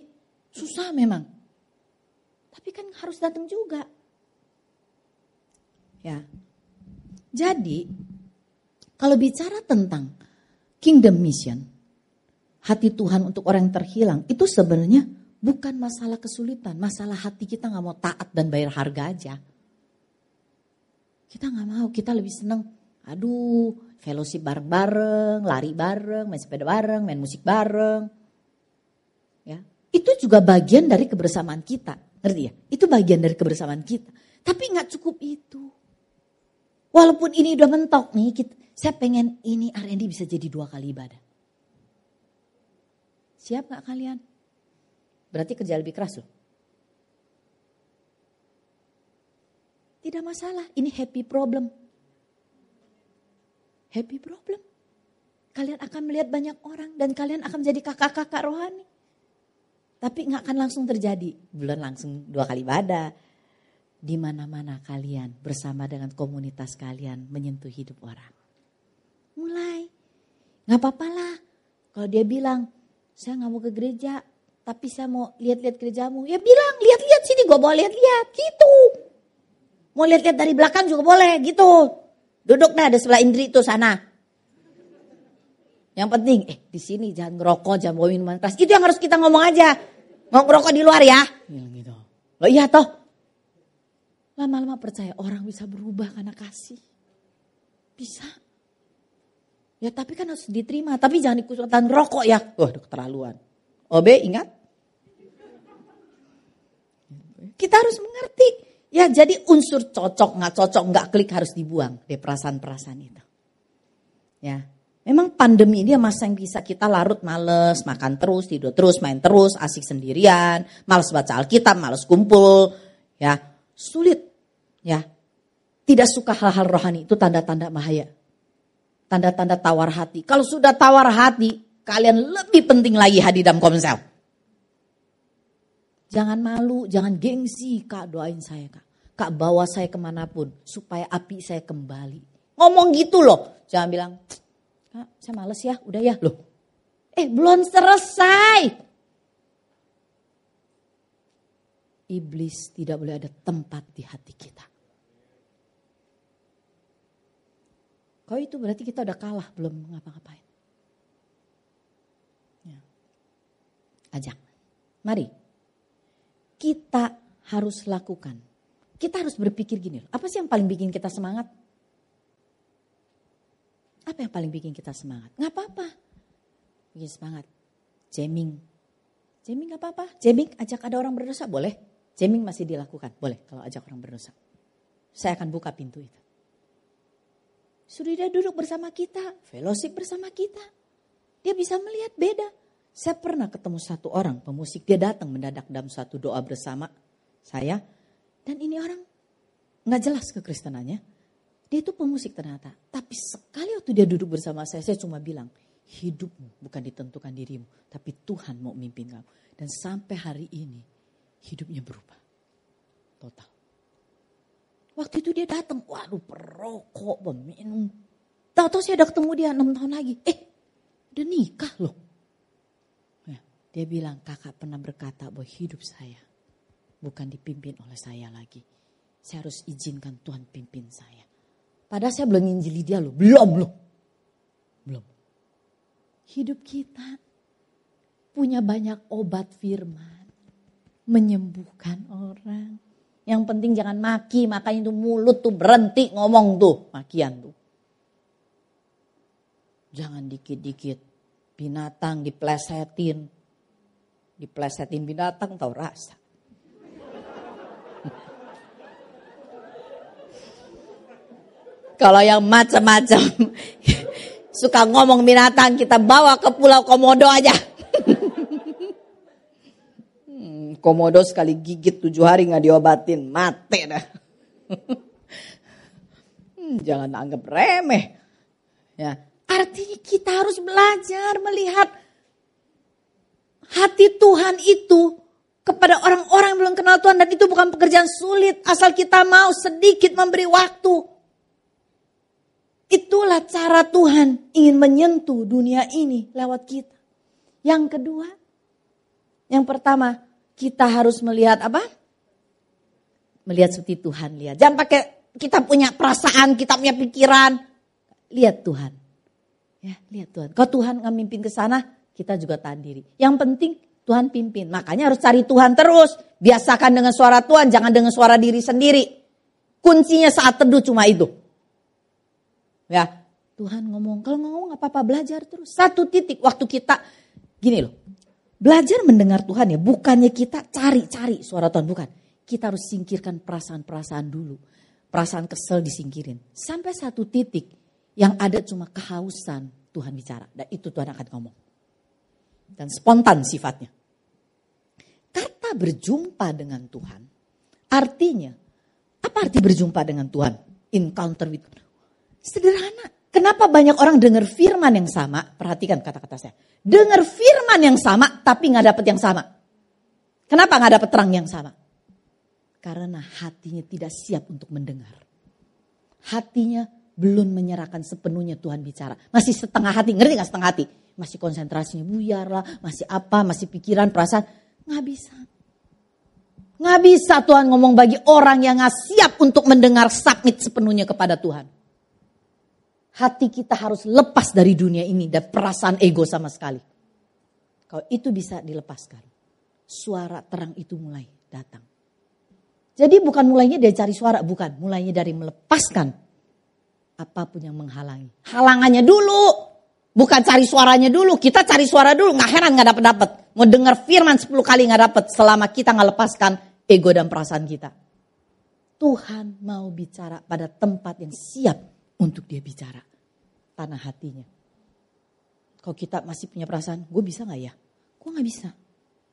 Susah memang. Tapi kan harus datang juga. Ya. Jadi, kalau bicara tentang Kingdom Mission, hati Tuhan untuk orang yang terhilang, itu sebenarnya bukan masalah kesulitan. Masalah hati kita gak mau taat dan bayar harga aja. Kita gak mau, kita lebih seneng. Aduh, fellowship bareng-bareng, lari bareng, main sepeda bareng, main musik bareng. Ya, itu juga bagian dari kebersamaan kita. Ngerti ya? Itu bagian dari kebersamaan kita. Tapi gak cukup itu. Walaupun ini udah mentok nih, saya pengen ini Arendi bisa jadi 2 kali ibadah. Siap gak kalian? Berarti kerja lebih keras loh. Tidak masalah, ini happy problem. Happy problem. Kalian akan melihat banyak orang dan kalian akan menjadi kakak-kakak rohani. Tapi gak akan langsung terjadi. Belum langsung 2 kali ibadah. Di mana-mana kalian bersama dengan komunitas kalian menyentuh hidup orang. Mulai. Gak apa-apalah kalau dia bilang, saya gak mau ke gereja, tapi saya mau lihat-lihat gerejamu. Ya bilang, lihat-lihat sini, gue boleh lihat-lihat, gitu. Mau lihat-lihat dari belakang juga boleh, gitu. Duduk dah, ada sebelah Indri itu sana. Yang penting, di sini jangan ngerokok, jangan bawa minuman keras. Itu yang harus kita ngomong aja. Mau ngerokok di luar ya. Gitu. Loh iya toh. Lama-lama percaya orang bisa berubah karena kasih. Bisa. Ya tapi kan harus diterima, tapi jangan ikutan rokok ya. Wah keterlaluan. Obe ingat? Kita harus mengerti. Ya jadi unsur cocok, gak klik harus dibuang. Deh perasaan-perasaan itu. Ya Memang pandemi ini masa yang bisa kita larut males, makan terus, tidur terus, main terus, asik sendirian, males baca Alkitab, males kumpul, ya sulit, ya tidak suka hal-hal rohani itu tanda-tanda bahaya, tanda-tanda tawar hati. Kalau sudah tawar hati, kalian lebih penting lagi hadir dalam komsel. Jangan malu, jangan gengsi. Kak, doain saya, Kak. Kak, bawa saya kemanapun supaya api saya kembali. Ngomong gitu loh. Jangan bilang, Kak, saya males ya, udah ya. Loh, belum selesai. Iblis tidak boleh ada tempat di hati kita. Kalau itu berarti kita udah kalah, belum ngapa-ngapain. Ya. Ajak, mari. Kita harus lakukan. Kita harus berpikir gini, apa sih yang paling bikin kita semangat? Apa yang paling bikin kita semangat? Gak apa-apa. Bikin semangat. Jamming. Jamming gak apa-apa. Jamming ajak ada orang berdosa, boleh. Jamming masih dilakukan, boleh kalau ajak orang berdosa. Saya akan buka pintu itu. Suruh dia duduk bersama kita, fellowship bersama kita. Dia bisa melihat beda. Saya pernah ketemu satu orang pemusik, dia datang mendadak dalam satu doa bersama saya. Dan ini orang gak jelas kekristenannya. Dia itu pemusik ternyata. Tapi sekali waktu dia duduk bersama saya cuma bilang, hidupmu bukan ditentukan dirimu, tapi Tuhan mau memimpin kamu. Dan sampai hari ini hidupnya berubah. Total. Waktu itu dia datang, waduh perokok, peminum. Tahu-tahu saya udah ketemu dia 6 tahun lagi. Udah nikah loh. Dia bilang, kakak pernah berkata bahwa hidup saya bukan dipimpin oleh saya lagi. Saya harus izinkan Tuhan pimpin saya. Padahal saya belum nginjili dia loh. Belum. Hidup kita punya banyak obat firman. Menyembuhkan orang. Yang penting jangan maki. Makanya tuh mulut tuh berhenti ngomong tuh. Makian tuh. Jangan dikit-dikit binatang diplesetin. Diplesetin binatang tahu rasa. Kalau yang macam-macam suka ngomong binatang kita bawa ke Pulau Komodo aja. Komodo sekali gigit 7 hari nggak diobatin mati dah. Jangan anggap remeh. Ya, artinya kita harus belajar melihat. Hati Tuhan itu kepada orang-orang yang belum kenal Tuhan dan itu bukan pekerjaan sulit asal kita mau sedikit memberi waktu. Itulah cara Tuhan ingin menyentuh dunia ini lewat kita. Yang kedua, yang pertama kita harus melihat apa? Melihat seperti Tuhan lihat. Jangan pakai kita punya perasaan, kita punya pikiran. Lihat Tuhan. Ya, lihat Tuhan. Kalau Tuhan nggak mimpin ke sana, kita juga tahan diri. Yang penting Tuhan pimpin. Makanya harus cari Tuhan terus. Biasakan dengan suara Tuhan. Jangan dengan suara diri sendiri. Kuncinya saat teduh cuma itu. Ya, Tuhan ngomong. Kalau ngomong gak apa-apa, belajar terus. Satu titik waktu kita. Gini loh. Belajar mendengar Tuhan ya. Bukannya kita cari-cari suara Tuhan. Bukan. Kita harus singkirkan perasaan-perasaan dulu. Perasaan kesel disingkirin. Sampai satu titik. Yang ada cuma kehausan Tuhan bicara. Dan itu Tuhan akan ngomong. Dan spontan sifatnya. Kata berjumpa dengan Tuhan. Artinya. Apa arti berjumpa dengan Tuhan? Encounter with God. Sederhana. Kenapa banyak orang dengar firman yang sama? Perhatikan kata-kata saya. Dengar firman yang sama. Tapi gak dapat yang sama. Kenapa gak dapat terang yang sama? Karena hatinya tidak siap untuk mendengar. Hatinya belum menyerahkan sepenuhnya Tuhan bicara. Masih setengah hati. Ngerti gak setengah hati? Masih konsentrasinya buyar lah, masih apa, masih pikiran, perasaan. Nggak bisa. Nggak bisa Tuhan ngomong bagi orang yang nggak siap untuk mendengar submit sepenuhnya kepada Tuhan. Hati kita harus lepas dari dunia ini dan perasaan ego sama sekali. Kalau itu bisa dilepaskan, suara terang itu mulai datang. Jadi bukan mulainya dari cari suara, bukan. Mulainya dari melepaskan apapun yang menghalangi. Halangannya dulu. Bukan cari suaranya dulu, kita cari suara dulu, gak heran gak dapet-dapet. Mau dengar firman 10 kali gak dapet selama kita gak lepaskan ego dan perasaan kita. Tuhan mau bicara pada tempat yang siap untuk dia bicara. Tanah hatinya. Kalau kita masih punya perasaan, gue bisa gak ya? Gue gak bisa.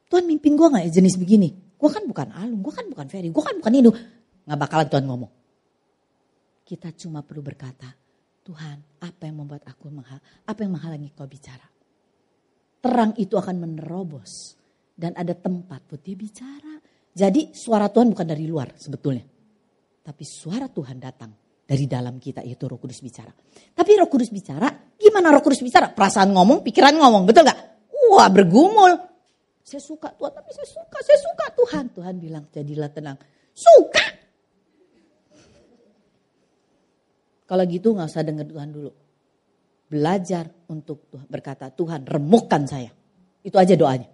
Tuhan mimpin gue gak ya jenis begini? Gue kan bukan Alung, gue kan bukan Ferry, gue kan bukan Indo. Gak bakalan Tuhan ngomong. Kita cuma perlu berkata, Tuhan, apa yang membuat aku apa yang menghalangi kau bicara? Terang itu akan menerobos. Dan ada tempat buat dia bicara. Jadi suara Tuhan bukan dari luar sebetulnya. Tapi suara Tuhan datang dari dalam kita, yaitu Roh Kudus bicara. Tapi Roh Kudus bicara, gimana Roh Kudus bicara? Perasaan ngomong, pikiran ngomong, betul gak? Wah, bergumul. Saya suka Tuhan, tapi saya suka Tuhan. Tuhan bilang, jadilah tenang. Suka. Kalau gitu gak usah dengar Tuhan dulu. Belajar untuk Tuhan, berkata, Tuhan remukkan saya. Itu aja doanya.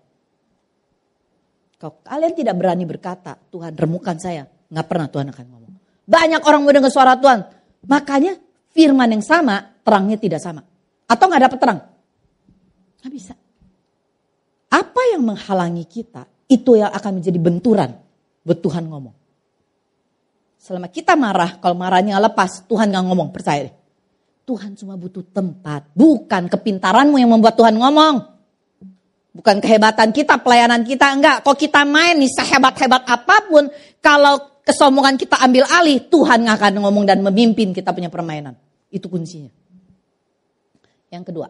Kalau kalian tidak berani berkata, Tuhan remukkan saya, gak pernah Tuhan akan ngomong. Banyak orang mau dengar suara Tuhan. Makanya firman yang sama, terangnya tidak sama. Atau gak dapat terang. Gak bisa. Apa yang menghalangi kita, itu yang akan menjadi benturan buat Tuhan ngomong. Selama kita marah, kalau marahnya lepas, Tuhan gak ngomong, percaya deh. Tuhan cuma butuh tempat. Bukan kepintaranmu yang membuat Tuhan ngomong. Bukan kehebatan kita, pelayanan kita, enggak. Kalau kita main nih sehebat-hebat apapun, kalau kesombongan kita ambil alih, Tuhan gak akan ngomong dan memimpin kita punya permainan. Itu kuncinya. Yang kedua,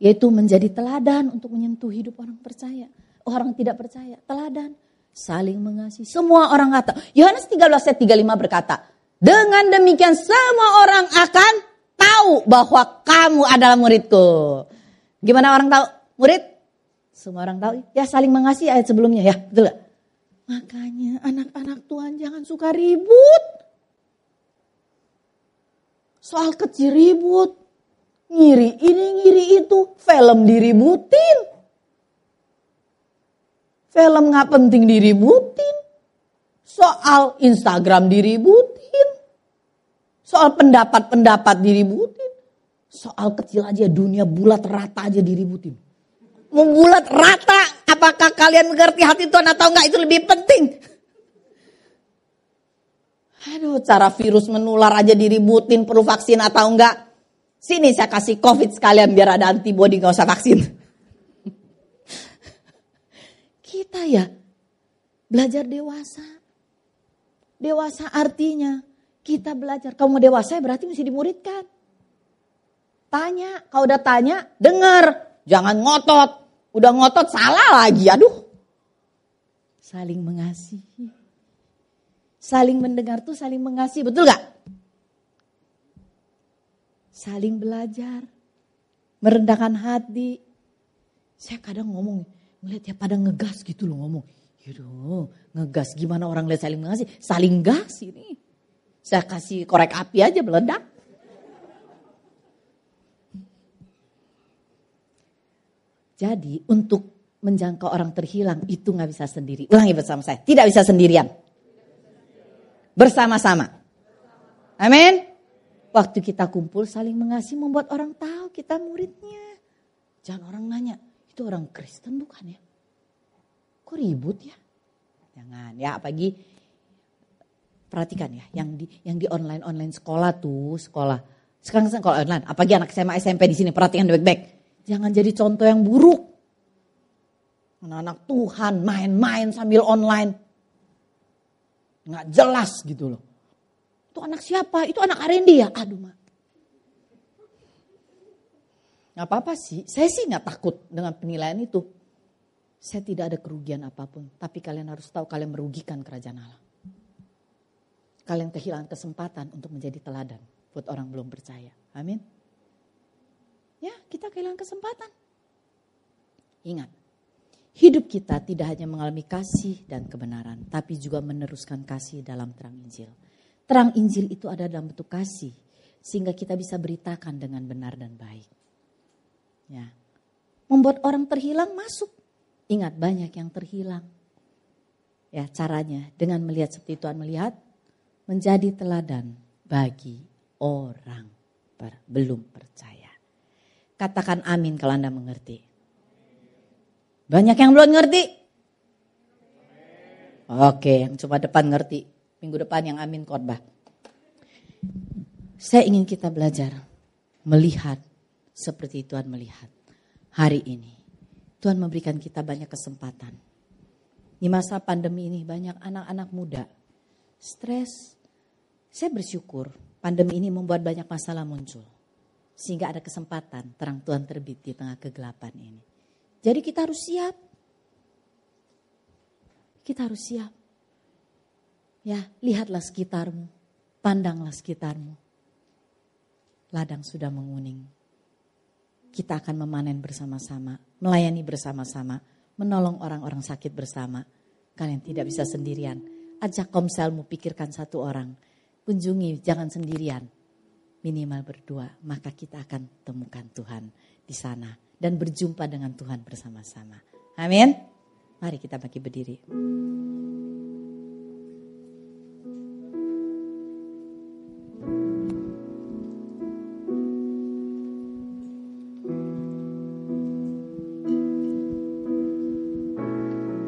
yaitu menjadi teladan untuk menyentuh hidup orang percaya. Orang tidak percaya, teladan. Saling mengasihi. Semua orang kata, Yohanes 13:35 berkata, dengan demikian semua orang akan tahu bahwa kamu adalah muridku. Gimana orang tahu? Murid? Semua orang tahu. Ya saling mengasihi ayat sebelumnya ya, betul gak? Makanya anak-anak Tuhan jangan suka ribut. Soal kecil ribut. Ngiri ini, ngiri itu. Film diributin. Film gak penting diributin. Soal Instagram diributin. Soal pendapat-pendapat diributin. Soal kecil aja, dunia bulat rata aja diributin. Membulat rata. Apakah kalian mengerti hati Tuhan atau enggak, itu lebih penting. Aduh, cara virus menular aja diributin, perlu vaksin atau enggak. Sini saya kasih COVID sekalian biar ada antibody, enggak usah vaksin. Kita ya belajar dewasa. Dewasa artinya kita belajar. Kamu dewasa berarti mesti dimuridkan. Tanya, kalau udah tanya, dengar. Jangan ngotot. Udah ngotot salah lagi, aduh. Saling mengasihi. Saling mendengar tuh saling mengasihi, betul gak? Saling belajar. Merendahkan hati. Saya kadang ngomong, ngeliat ya pada ngegas gitu loh ngomong. Yaudah, ngegas gimana orang lihat saling mengasihi. Saling gas ini. Saya kasih korek api aja meledak. Jadi untuk menjangkau orang terhilang itu gak bisa sendiri. Ulangi bersama saya. Tidak bisa sendirian. Bersama-sama. Amin. Waktu kita kumpul saling mengasihi membuat orang tahu kita muridnya. Jangan orang nanya, itu orang Kristen bukan ya? Kok ribut ya? Jangan ya, apalagi perhatikan ya. Yang di online sekolah tuh, sekolah. Sekarang sekolah online. Apalagi anak SMA SMP di sini, perhatikan baik-baik. Jangan jadi contoh yang buruk. Anak-anak Tuhan main-main sambil online. Gak jelas gitu loh. Itu anak siapa? Itu anak Arendi ya? Aduh mak. Gak apa-apa sih. Saya sih gak takut dengan penilaian itu. Saya tidak ada kerugian apapun. Tapi kalian harus tahu kalian merugikan kerajaan Allah. Kalian kehilangan kesempatan untuk menjadi teladan. Buat orang belum percaya. Amin. Ya, kita kehilangan kesempatan. Ingat, hidup kita tidak hanya mengalami kasih dan kebenaran, tapi juga meneruskan kasih dalam terang Injil. Terang Injil itu ada dalam bentuk kasih, sehingga kita bisa beritakan dengan benar dan baik. Ya, membuat orang terhilang masuk. Ingat, banyak yang terhilang. Ya, caranya dengan melihat seperti Tuhan melihat, menjadi teladan bagi orang belum percaya. Katakan amin kalau Anda mengerti. Banyak yang belum ngerti? Oke, yang cuma depan ngerti. Minggu depan yang amin khotbah. Saya ingin kita belajar melihat seperti Tuhan melihat hari ini. Tuhan memberikan kita banyak kesempatan. Di masa pandemi ini banyak anak-anak muda stres. Saya bersyukur pandemi ini membuat banyak masalah muncul. Sehingga ada kesempatan terang Tuhan terbit di tengah kegelapan ini. Jadi kita harus siap. Kita harus siap. Ya, lihatlah sekitarmu. Pandanglah sekitarmu. Ladang sudah menguning. Kita akan memanen bersama-sama. Melayani bersama-sama. Menolong orang-orang sakit bersama. Kalian tidak bisa sendirian. Ajak komselmu, pikirkan satu orang. Kunjungi, jangan sendirian. Minimal berdua, maka kita akan temukan Tuhan di sana. Dan berjumpa dengan Tuhan bersama-sama. Amin. Mari kita bagi berdiri.